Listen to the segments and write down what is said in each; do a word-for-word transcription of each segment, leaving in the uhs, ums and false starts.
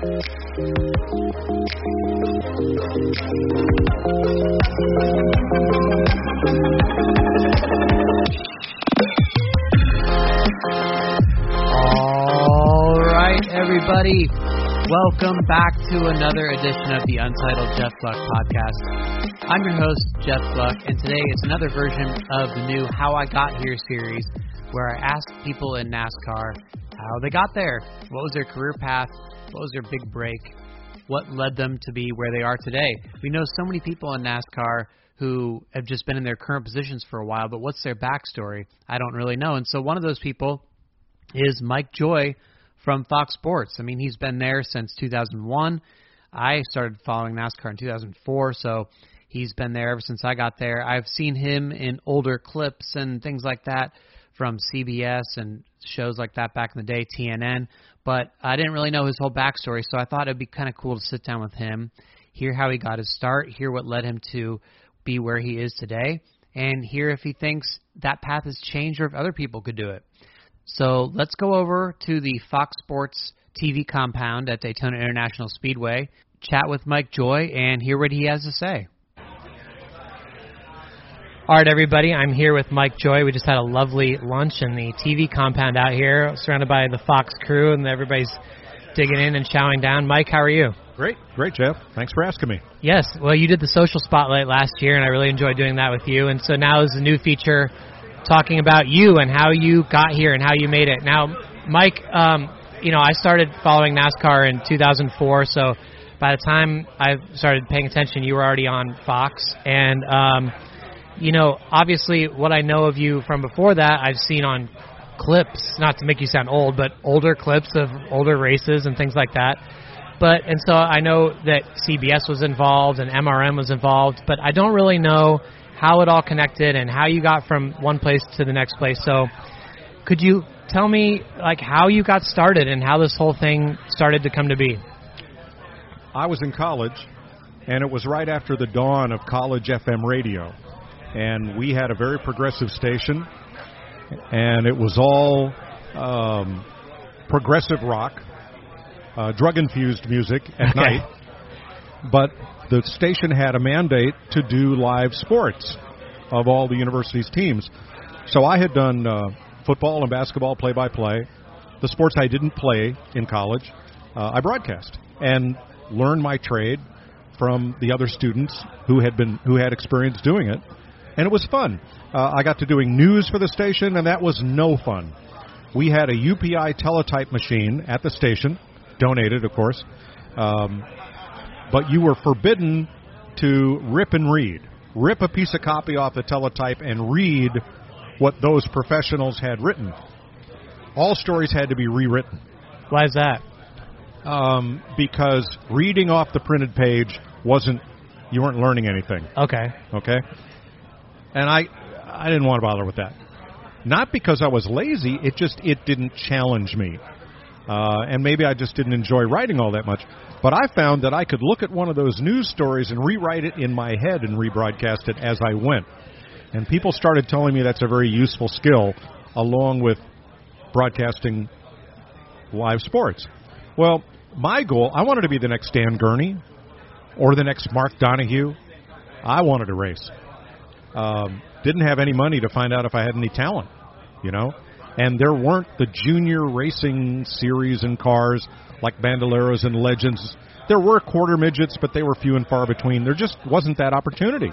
All right, everybody. Welcome back to another edition of the Untitled Jeff Buck Podcast. I'm your host, Jeff Buck, and today is another version of the new How I Got Here series, where I ask people in NASCAR how they got there, what was their career path, what was their big break, what led them to be where they are today. We know so many people in NASCAR who have just been in their current positions for a while, but what's their backstory? I don't really know. And so one of those people is Mike Joy from Fox Sports. I mean, he's been there since two thousand one. I started following NASCAR in two thousand four, so he's been there ever since I got there. I've seen him in older clips and things like that from C B S and shows like that back in the day, T N N. But I didn't really know his whole backstory, so I thought it would be kind of cool to sit down with him, hear how he got his start, hear what led him to be where he is today, and hear if he thinks that path has changed or if other people could do it. So let's go over to the Fox Sports T V compound at Daytona International Speedway, chat with Mike Joy, and hear what he has to say. All right, everybody, I'm here with Mike Joy. We just had a lovely lunch in the T V compound out here, surrounded by the Fox crew, and everybody's digging in and chowing down. Mike, how are you? Great. Great, Jeff. Thanks for asking me. Yes. Well, you did the social spotlight last year, and I really enjoyed doing that with you. And so now is the new feature, talking about you and how you got here and how you made it. Now, Mike, um, you know, I started following NASCAR in two thousand four, so by the time I started paying attention, you were already on Fox. And, um, you know, obviously what I know of you from before that, I've seen on clips, not to make you sound old, but older clips of older races and things like that. But, and so I know that C B S was involved and M R N was involved, but I don't really know how it all connected and how you got from one place to the next place. So could you tell me, like, how you got started and how this whole thing started to come to be? I was in college, and it was right after the dawn of college F M radio. And we had a very progressive station, and it was all um, progressive rock, uh, drug-infused music at okay. night. But the station had a mandate to do live sports of all the university's teams. So I had done uh, football and basketball play-by-play. The sports I didn't play in college, uh, I broadcast and learned my trade from the other students who had been who had experience doing it. And it was fun. Uh, I got to doing news for the station, and that was no fun. We had a U P I teletype machine at the station, donated, of course. Um But you were forbidden to rip and read. Rip a piece of copy off the teletype and read what those professionals had written. All stories had to be rewritten. Why is that? Um, because reading off the printed page wasn't, you weren't learning anything. Okay. Okay? And I, I didn't want to bother with that. Not because I was lazy, it just, it didn't challenge me. Uh, and maybe I just didn't enjoy writing all that much. But I found that I could look at one of those news stories and rewrite it in my head and rebroadcast it as I went. And people started telling me that's a very useful skill, along with broadcasting live sports. Well, my goal, I wanted to be the next Dan Gurney or the next Mark Donahue. I wanted to race. Um, didn't have any money to find out if I had any talent, you know. And there weren't the junior racing series and cars like Bandoleros and Legends. There were quarter midgets, but they were few and far between. There just wasn't that opportunity.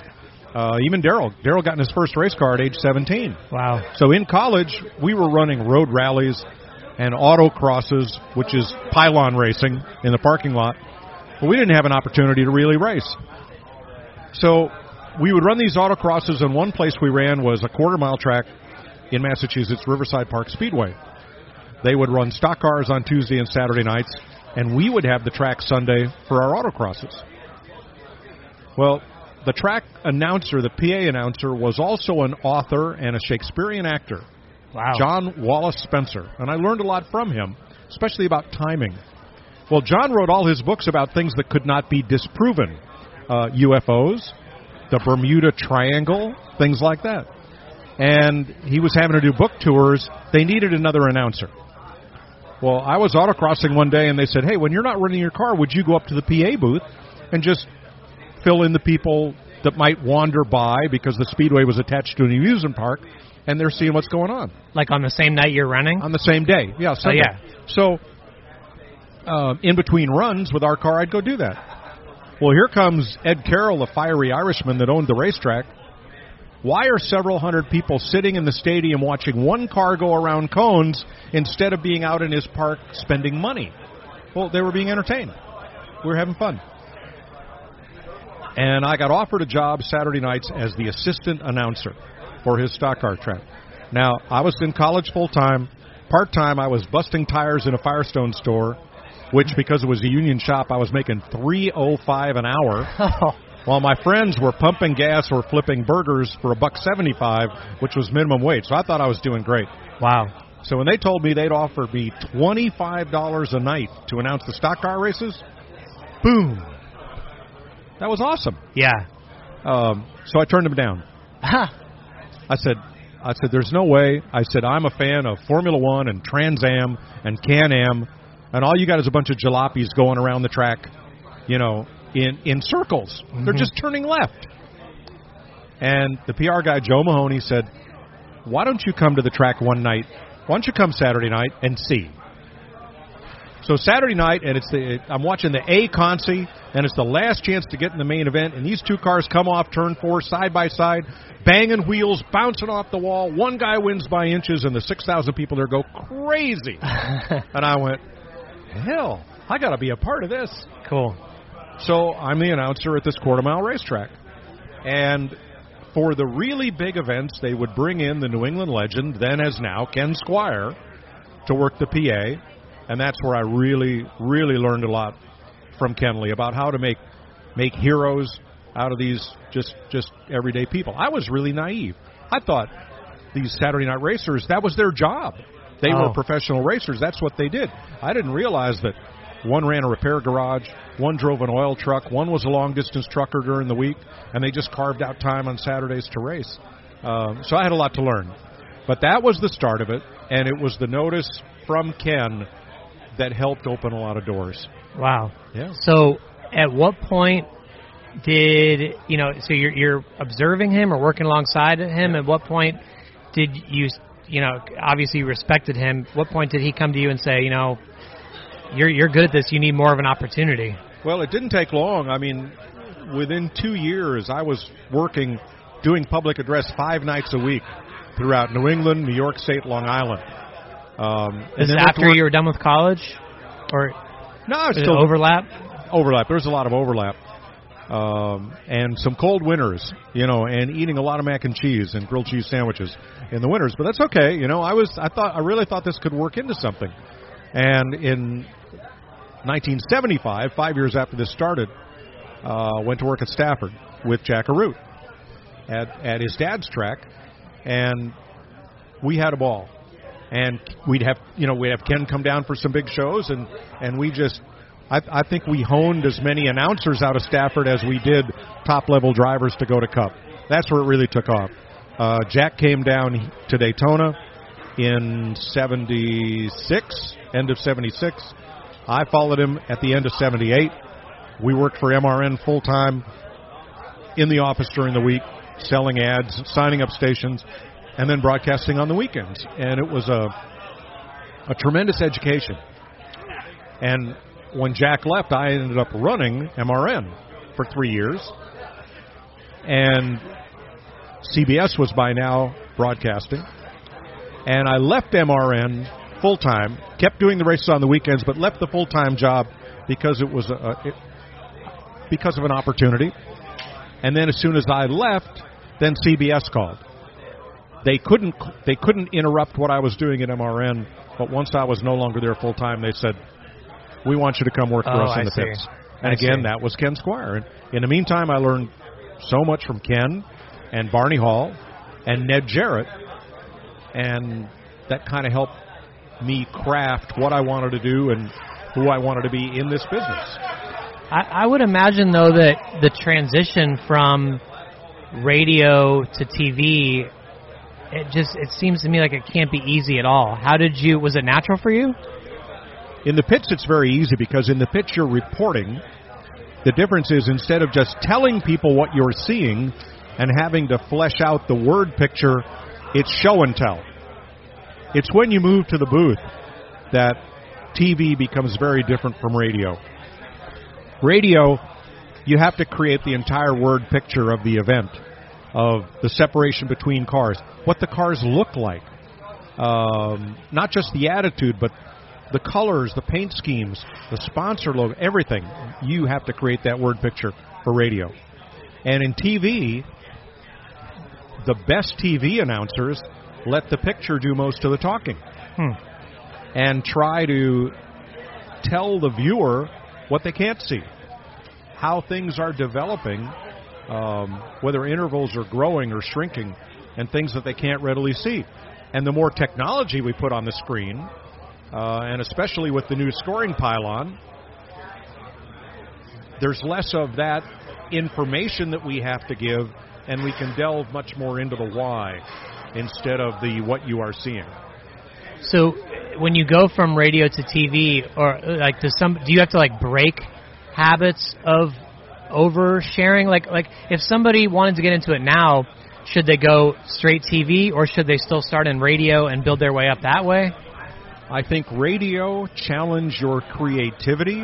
Uh, even Daryl. Daryl got in his first race car at age seventeen. Wow. So in college, we were running road rallies and autocrosses, which is pylon racing in the parking lot. But we didn't have an opportunity to really race. So we would run these autocrosses, and one place we ran was a quarter-mile track in Massachusetts, Riverside Park Speedway. They would run stock cars on Tuesday and Saturday nights, and we would have the track Sunday for our autocrosses. Well, the track announcer, the P A announcer, was also an author and a Shakespearean actor. Wow. John Wallace Spencer. And I learned a lot from him, especially about timing. Well, John wrote all his books about things that could not be disproven. Uh, U F Os, the Bermuda Triangle, things like that. And he was having to do book tours. They needed another announcer. Well, I was autocrossing one day, and they said, hey, when you're not running your car, would you go up to the P A booth and just fill in the people that might wander by because the Speedway was attached to an amusement park, and they're seeing what's going on. Like on the same night you're running? On the same day, yeah. Oh, yeah. So uh, in between runs with our car, I'd go do that. Well, here comes Ed Carroll, the fiery Irishman that owned the racetrack. Why are several hundred people sitting in the stadium watching one car go around cones instead of being out in his park spending money? Well, they were being entertained. We were having fun. And I got offered a job Saturday nights as the assistant announcer for his stock car track. Now, I was in college full-time. Part-time, I was busting tires in a Firestone store, which, because it was a union shop, I was making three oh five an hour. While my friends were pumping gas or flipping burgers for a buck seventy-five, which was minimum wage. So I thought I was doing great. Wow. So when they told me they'd offer me twenty-five dollars a night to announce the stock car races, boom. That was awesome. Yeah. Um, so I turned them down. Uh-huh. I said, I said, there's no way. I said, I'm a fan of Formula One and Trans Am and Can-Am, and all you got is a bunch of jalopies going around the track, you know, In, in circles. Mm-hmm. They're just turning left. And the P R guy, Joe Mahoney, said, why don't you come to the track one night? Why don't you come Saturday night and see? So Saturday night, and it's the, I'm watching the A Consi, and it's the last chance to get in the main event, and these two cars come off turn four side by side, banging wheels, bouncing off the wall. One guy wins by inches, and the six thousand people there go crazy. And I went, hell, I got to be a part of this. Cool. So I'm the announcer at this quarter-mile racetrack. And for the really big events, they would bring in the New England legend, then as now, Ken Squire, to work the P A. And that's where I really, really learned a lot from Kenley about how to make make heroes out of these just, just everyday people. I was really naive. I thought these Saturday night racers, that was their job. They oh. were professional racers. That's what they did. I didn't realize that one ran a repair garage, one drove an oil truck, one was a long-distance trucker during the week, and they just carved out time on Saturdays to race. Um, so I had a lot to learn. But that was the start of it, and it was the notice from Ken that helped open a lot of doors. Wow. Yeah. So at what point did, you know, so you're, you're observing him or working alongside him, yeah. At what point did you, you know, obviously you respected him, what point did he come to you and say, you know, You're you're good at this. You need more of an opportunity. Well, it didn't take long. I mean, within two years, I was working, doing public address five nights a week throughout New England, New York State, Long Island. Um, this is after you were done with college? Or no, I was still overlap? Overlap. There was a lot of overlap. Um, and some cold winters, you know, and eating a lot of mac and cheese and grilled cheese sandwiches in the winters. But that's okay. You know, I was I thought I really thought this could work into something. And in nineteen seventy-five, five years after this started, uh, went to work at Stafford with Jack Aroot at, at his dad's track, and we had a ball. And we'd have, you know, we'd have Ken come down for some big shows, and, and we just, I, I think we honed as many announcers out of Stafford as we did top-level drivers to go to Cup. That's where it really took off. Uh, Jack came down to Daytona in seventy-six, end of seventy-six. I followed him at the end of seventy-eight. We worked for M R N full-time in the office during the week, selling ads, signing up stations, and then broadcasting on the weekends. And it was a a tremendous education. And when Jack left, I ended up running M R N for three years. And C B S was by now broadcasting. And I left M R N full-time, kept doing the races on the weekends, but left the full-time job because it was a, it, because of an opportunity. And then as soon as I left, then C B S called. They couldn't they couldn't interrupt what I was doing at M R N, but once I was no longer there full-time, they said, we want you to come work for oh, us in I the see. pits. And I again, see. that was Ken Squire. And in the meantime, I learned so much from Ken and Barney Hall and Ned Jarrett, and that kind of helped me craft what I wanted to do and who I wanted to be in this business. I, I would imagine, though, that the transition from radio to T V, it just it seems to me like it can't be easy at all. How did you, was it natural for you? In the pits, it's very easy because in the pits you're reporting. The difference is instead of just telling people what you're seeing and having to flesh out the word picture, it's show and tell. It's when you move to the booth that T V becomes very different from radio. Radio, you have to create the entire word picture of the event, of the separation between cars, what the cars look like, um, not just the attitude, but the colors, the paint schemes, the sponsor logo, everything. You have to create that word picture for radio. And in T V, the best T V announcers let the picture do most of the talking. Hmm. And try to tell the viewer what they can't see, how things are developing, um, whether intervals are growing or shrinking, and things that they can't readily see. And the more technology we put on the screen, uh, and especially with the new scoring pylon, there's less of that information that we have to give, and we can delve much more into the why instead of the what you are seeing. So when you go from radio to T V, or like to some, do you have to like break habits of oversharing? Like, like if somebody wanted to get into it now, should they go straight T V, or should they still start in radio and build their way up that way? I think radio challenge your creativity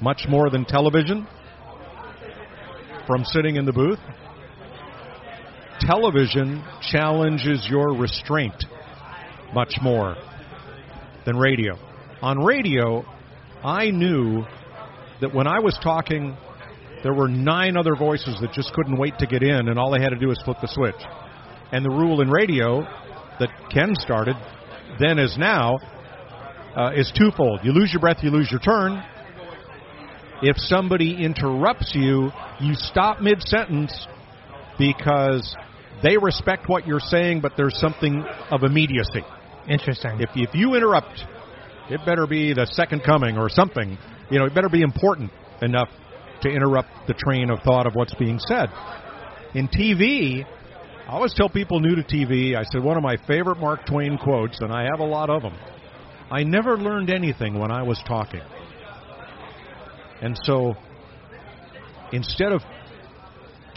much more than television. From sitting in the booth, television challenges your restraint much more than radio. On radio, I knew that when I was talking, there were nine other voices that just couldn't wait to get in, and all they had to do was flip the switch. And the rule in radio that Ken started then as now uh, is twofold. You lose your breath, you lose your turn. If somebody interrupts you, you stop mid-sentence because they respect what you're saying, but there's something of immediacy. Interesting. If, if you interrupt, it better be the second coming or something. You know, it better be important enough to interrupt the train of thought of what's being said. In T V, I always tell people new to T V, I said one of my favorite Mark Twain quotes, and I have a lot of them. I never learned anything when I was talking. And so instead of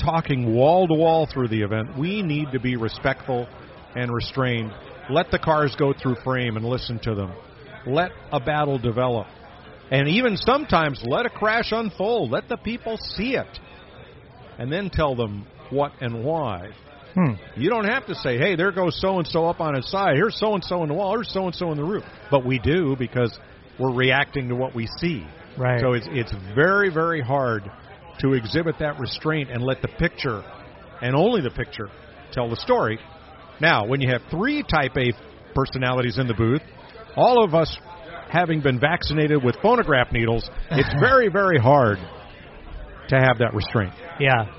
talking wall-to-wall through the event, we need to be respectful and restrained. Let the cars go through frame and listen to them. Let a battle develop. And even sometimes let a crash unfold. Let the people see it. And then tell them what and why. Hmm. You don't have to say, hey, there goes so-and-so up on his side. Here's so-and-so in the wall. Here's so-and-so in the roof. But we do because we're reacting to what we see. Right. So it's it's very, very hard to exhibit that restraint and let the picture, and only the picture, tell the story. Now, when you have three type A personalities in the booth, all of us having been vaccinated with phonograph needles, it's very, very hard to have that restraint. Yeah.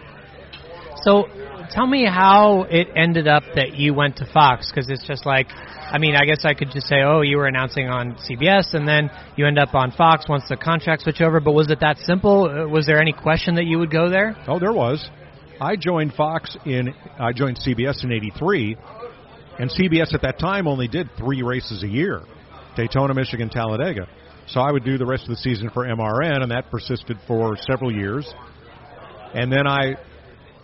So tell me how it ended up that you went to Fox, because it's just like, I mean, I guess I could just say, oh, you were announcing on C B S, and then you end up on Fox once the contract switch over, but was it that simple? Was there any question that you would go there? Oh, there was. I joined Fox in, I joined C B S in eighty-three, and C B S at that time only did three races a year, Daytona, Michigan, Talladega. So I would do the rest of the season for M R N, and that persisted for several years. And then I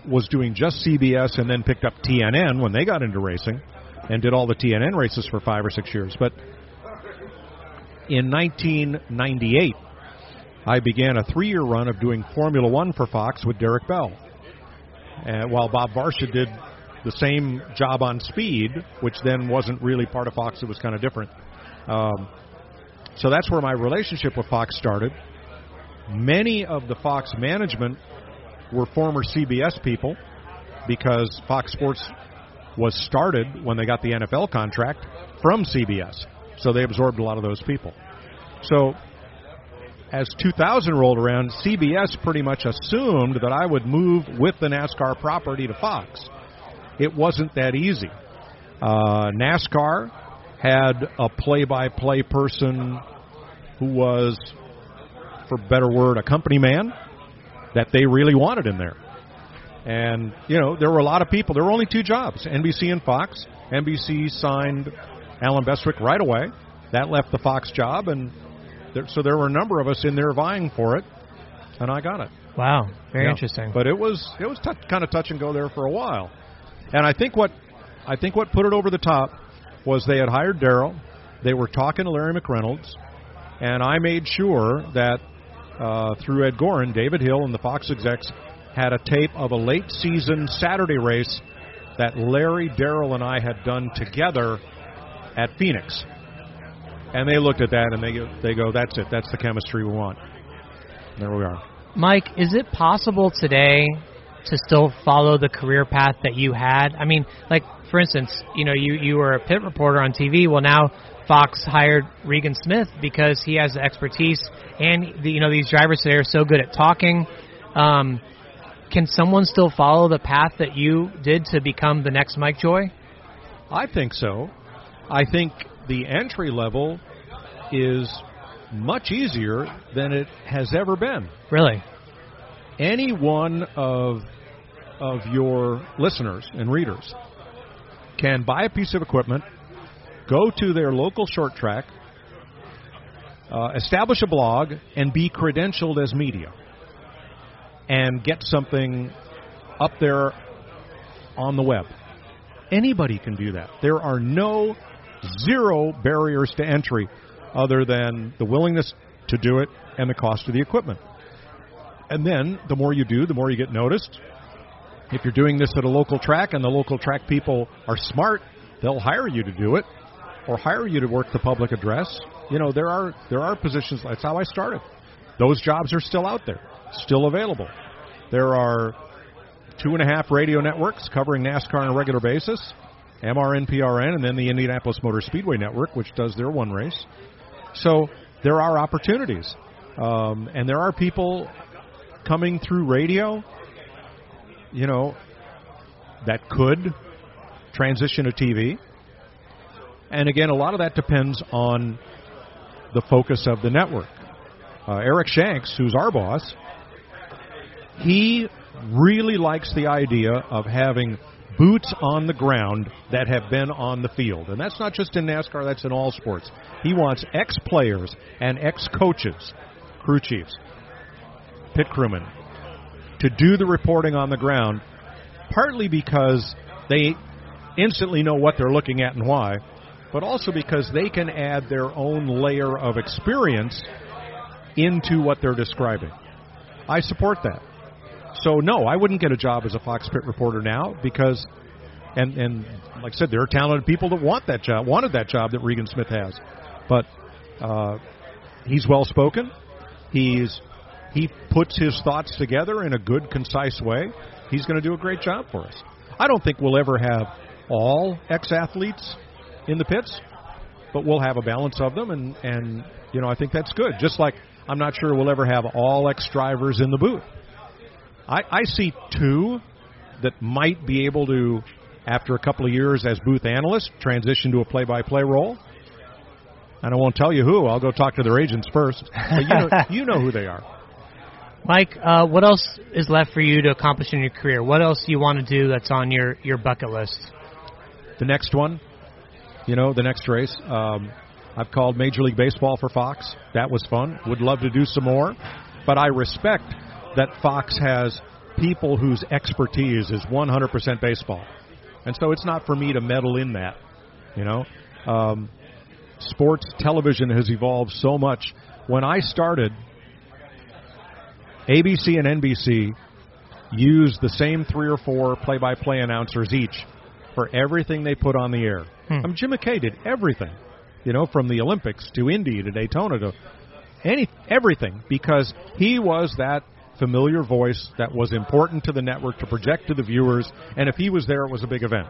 was doing just C B S and then picked up T N N when they got into racing and did all the T N N races for five or six years. But in nineteen ninety-eight, I began a three-year run of doing Formula One for Fox with Derek Bell, uh, while Bob Varsha did the same job on Speed, which then wasn't really part of Fox. It was kind of different. Um, so that's where my relationship with Fox started. Many of the Fox management were former C B S people because Fox Sports was started when they got the N F L contract from C B S. So they absorbed a lot of those people. So as two thousand rolled around, C B S pretty much assumed that I would move with the NASCAR property to Fox. It wasn't that easy. Uh, NASCAR had a play-by-play person who was, for better word, a company man that they really wanted in there. And, you know, there were a lot of people. There were only two jobs, N B C and Fox. N B C signed Alan Bestwick right away. That left the Fox job, and There, so there were a number of us in there vying for it, and I got it. Wow, very yeah. interesting. But it was it was t- kind of touch and go there for a while. And I think what I think what put it over the top was they had hired Daryl. They were talking to Larry McReynolds, and I made sure that uh, through Ed Gorin, David Hill, and the Fox execs had a tape of a late season Saturday race that Larry, Daryl, and I had done together at Phoenix. And they looked at that and they go, they go, that's it. That's the chemistry we want. And there we are. Mike, is it possible today to still follow the career path that you had? I mean, like, for instance, you know, you, you were a pit reporter on T V. Well, now Fox hired Regan Smith because he has the expertise, and, the, you know, these drivers today are so good at talking. Um, can someone still follow the path that you did to become the next Mike Joy? I think so. I think the entry level is much easier than it has ever been. Really? Any one of of your listeners and readers can buy a piece of equipment, go to their local short track, uh, establish a blog, and be credentialed as media, and get something up there on the web. Anybody can do that. There are no zero barriers to entry other than the willingness to do it and the cost of the equipment. And then the more you do, the more you get noticed. If you're doing this at a local track and the local track people are smart, they'll hire you to do it or hire you to work the public address. You know, there are there are positions. That's how I started. Those jobs are still out there, still available. There are two and a half radio networks covering NASCAR on a regular basis, M R N, P R N, and then the Indianapolis Motor Speedway Network, which does their one race. So there are opportunities. Um, and there are people coming through radio, you know, that could transition to T V. And, again, a lot of that depends on the focus of the network. Uh, Eric Shanks, who's our boss, he really likes the idea of having boots on the ground that have been on the field. And that's not just in NASCAR, that's in all sports. He wants ex-players and ex-coaches, crew chiefs, pit crewmen, to do the reporting on the ground, partly because they instantly know what they're looking at and why, but also because they can add their own layer of experience into what they're describing. I support that. So, no, I wouldn't get a job as a Fox pit reporter now because, and, and like I said, there are talented people that want that job, wanted that job that Regan Smith has. But uh, he's well-spoken. He's he puts his thoughts together in a good, concise way. He's going to do a great job for us. I don't think we'll ever have all ex-athletes in the pits, but we'll have a balance of them, and, and you know, I think that's good. Just like I'm not sure we'll ever have all ex-drivers in the booth. I, I see two that might be able to, after a couple of years as booth analysts, transition to a play-by-play role. And I won't tell you who. I'll go talk to their agents first. But you know, you know who they are. Mike, uh, what else is left for you to accomplish in your career? What else do you want to do that's on your, your bucket list? The next one, you know, the next race. Um, I've called Major League Baseball for Fox. That was fun. Would love to do some more. But I respect that Fox has people whose expertise is one hundred percent baseball. And so it's not for me to meddle in that, you know. Um, sports television has evolved so much. When I started, A B C and N B C used the same three or four play-by-play announcers each for everything they put on the air. Hmm. I mean, Jim McKay did everything, you know, from the Olympics to Indy to Daytona to any everything, because he was that familiar voice that was important to the network to project to the viewers, and if he was there, it was a big event.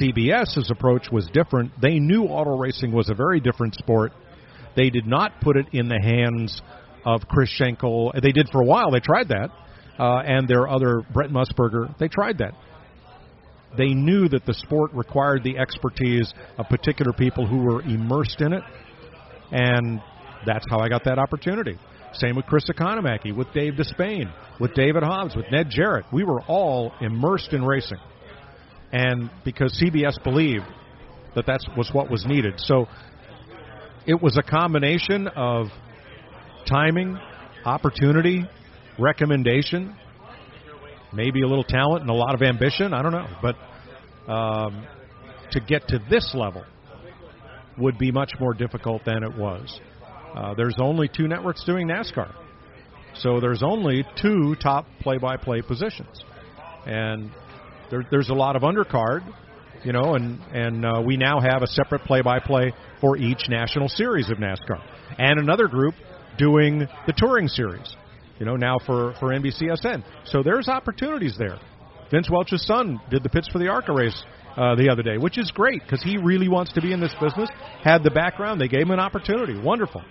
CBS's approach was different. They knew auto racing was a very different sport. They did not put it in the hands of Chris Schenkel. They did for a while. They tried that. Uh, and their other, Brent Musburger, they tried that. They knew that the sport required the expertise of particular people who were immersed in it, and that's how I got that opportunity. Same with Chris Economaki, with Dave Despain, with David Hobbs, with Ned Jarrett. We were all immersed in racing, and because C B S believed that that was what was needed. So it was a combination of timing, opportunity, recommendation, maybe a little talent and a lot of ambition. I don't know. But um, to get to this level would be much more difficult than it was. Uh, there's only two networks doing NASCAR. So there's only two top play-by-play positions. And there, there's a lot of undercard, you know, and, and uh, we now have a separate play-by-play for each national series of NASCAR. And another group doing the touring series, you know, now for, for N B C S N. So there's opportunities there. Vince Welch's son did the pits for the ARCA race uh, the other day, which is great because he really wants to be in this business, had the background. They gave him an opportunity. Wonderful.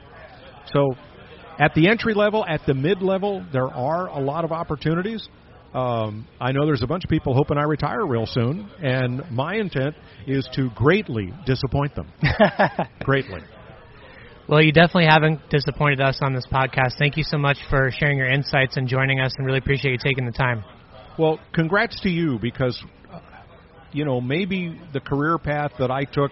So at the entry level, at the mid-level, there are a lot of opportunities. Um, I know there's a bunch of people hoping I retire real soon, and my intent is to greatly disappoint them. Greatly. Well, you definitely haven't disappointed us on this podcast. Thank you so much for sharing your insights and joining us, and really appreciate you taking the time. Well, congrats to you, because, you know, maybe the career path that I took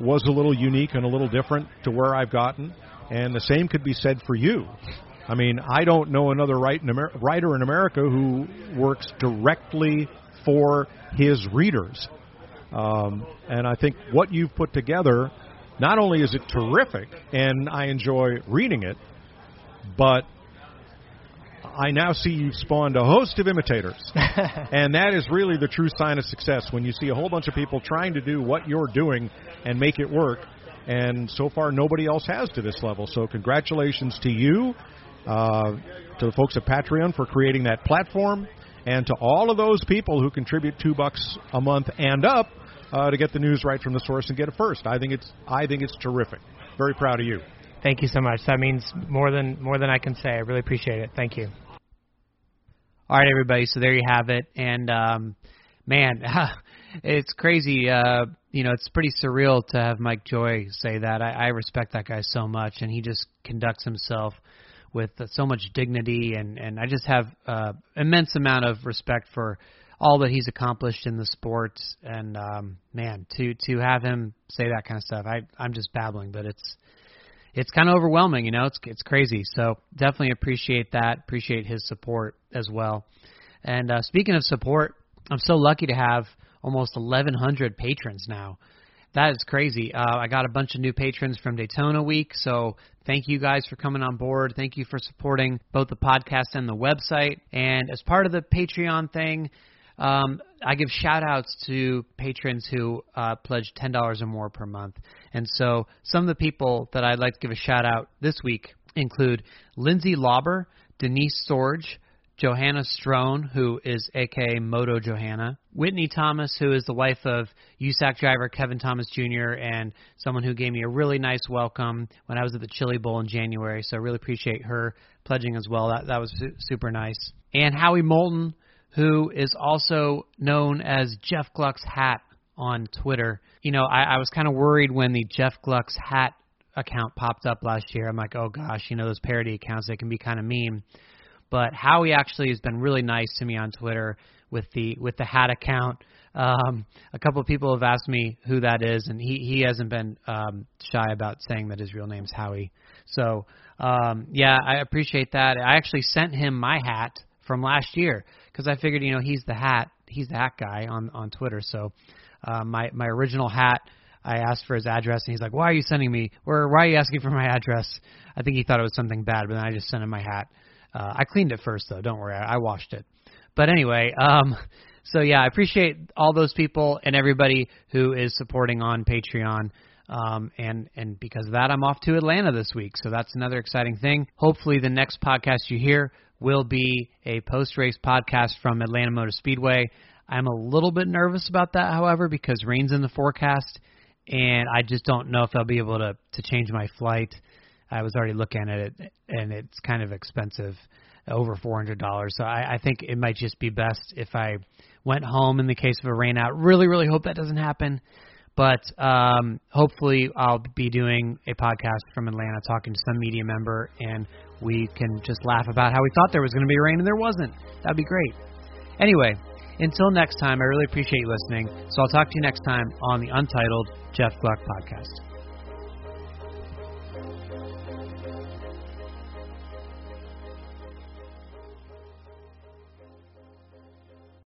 was a little unique and a little different to where I've gotten, and the same could be said for you. I mean, I don't know another writer in America who works directly for his readers. Um, and I think what you've put together, not only is it terrific, and I enjoy reading it, but I now see you've spawned a host of imitators. And that is really the true sign of success, when you see a whole bunch of people trying to do what you're doing and make it work. And so far, nobody else has to this level. So congratulations to you, uh, to the folks at Patreon for creating that platform, and to all of those people who contribute two bucks a month and up Uh, to get the news right from the source and get it first. I think it's I think it's terrific. Very proud of you. Thank you so much. That means more than more than I can say. I really appreciate it. Thank you. All right, everybody. So there you have it. And um, man, it's crazy. Uh, you know, it's pretty surreal to have Mike Joy say that. I, I respect that guy so much, and he just conducts himself with so much dignity. And and I just have uh, immense amount of respect for all that he's accomplished in the sport, and um, man, to to have him say that kind of stuff, I I'm just babbling, but it's it's kind of overwhelming, you know, it's it's crazy. So definitely appreciate that, appreciate his support as well. And uh, speaking of support, I'm so lucky to have almost eleven hundred patrons now. That is crazy. Uh, I got a bunch of new patrons from Daytona Week, so thank you guys for coming on board. Thank you for supporting both the podcast and the website. And as part of the Patreon thing, Um, I give shout-outs to patrons who uh, pledge ten dollars or more per month. And so some of the people that I'd like to give a shout-out this week include Lindsay Lauber, Denise Sorge, Johanna Strone, who is a k a. Moto Johanna, Whitney Thomas, who is the wife of U S A C driver Kevin Thomas Junior, and someone who gave me a really nice welcome when I was at the Chili Bowl in January. So I really appreciate her pledging as well. That, that was su- super nice. And Howie Moulton, who is also known as Jeff Gluck's Hat on Twitter. You know, I, I was kind of worried when the Jeff Gluck's Hat account popped up last year. I'm like, oh, gosh, you know, those parody accounts, they can be kind of mean. But Howie actually has been really nice to me on Twitter with the with the hat account. Um, a couple of people have asked me who that is, and he, he hasn't been um, shy about saying that his real name's Howie. So, um, yeah, I appreciate that. I actually sent him my hat from last year, because I figured, you know, he's the hat, he's the hat guy on, on Twitter. So uh, my my original hat, I asked for his address, and he's like, "Why are you sending me? Or why are you asking for my address?" I think he thought it was something bad, but then I just sent him my hat. Uh, I cleaned it first, though. Don't worry, I, I washed it. But anyway, um, so yeah, I appreciate all those people and everybody who is supporting on Patreon. Um, and, and because of that, I'm off to Atlanta this week. So that's another exciting thing. Hopefully the next podcast you hear will be a post-race podcast from Atlanta Motor Speedway. I'm a little bit nervous about that, however, because rain's in the forecast, and I just don't know if I'll be able to, to change my flight. I was already looking at it, and it's kind of expensive, over four hundred dollars. So I, I think it might just be best if I went home in the case of a rain out. Really, really hope that doesn't happen. But um, hopefully I'll be doing a podcast from Atlanta, talking to some media member, and we can just laugh about how we thought there was going to be rain and there wasn't. That'd be great. Anyway, until next time, I really appreciate you listening. So I'll talk to you next time on the Untitled Jeff Gluck Podcast.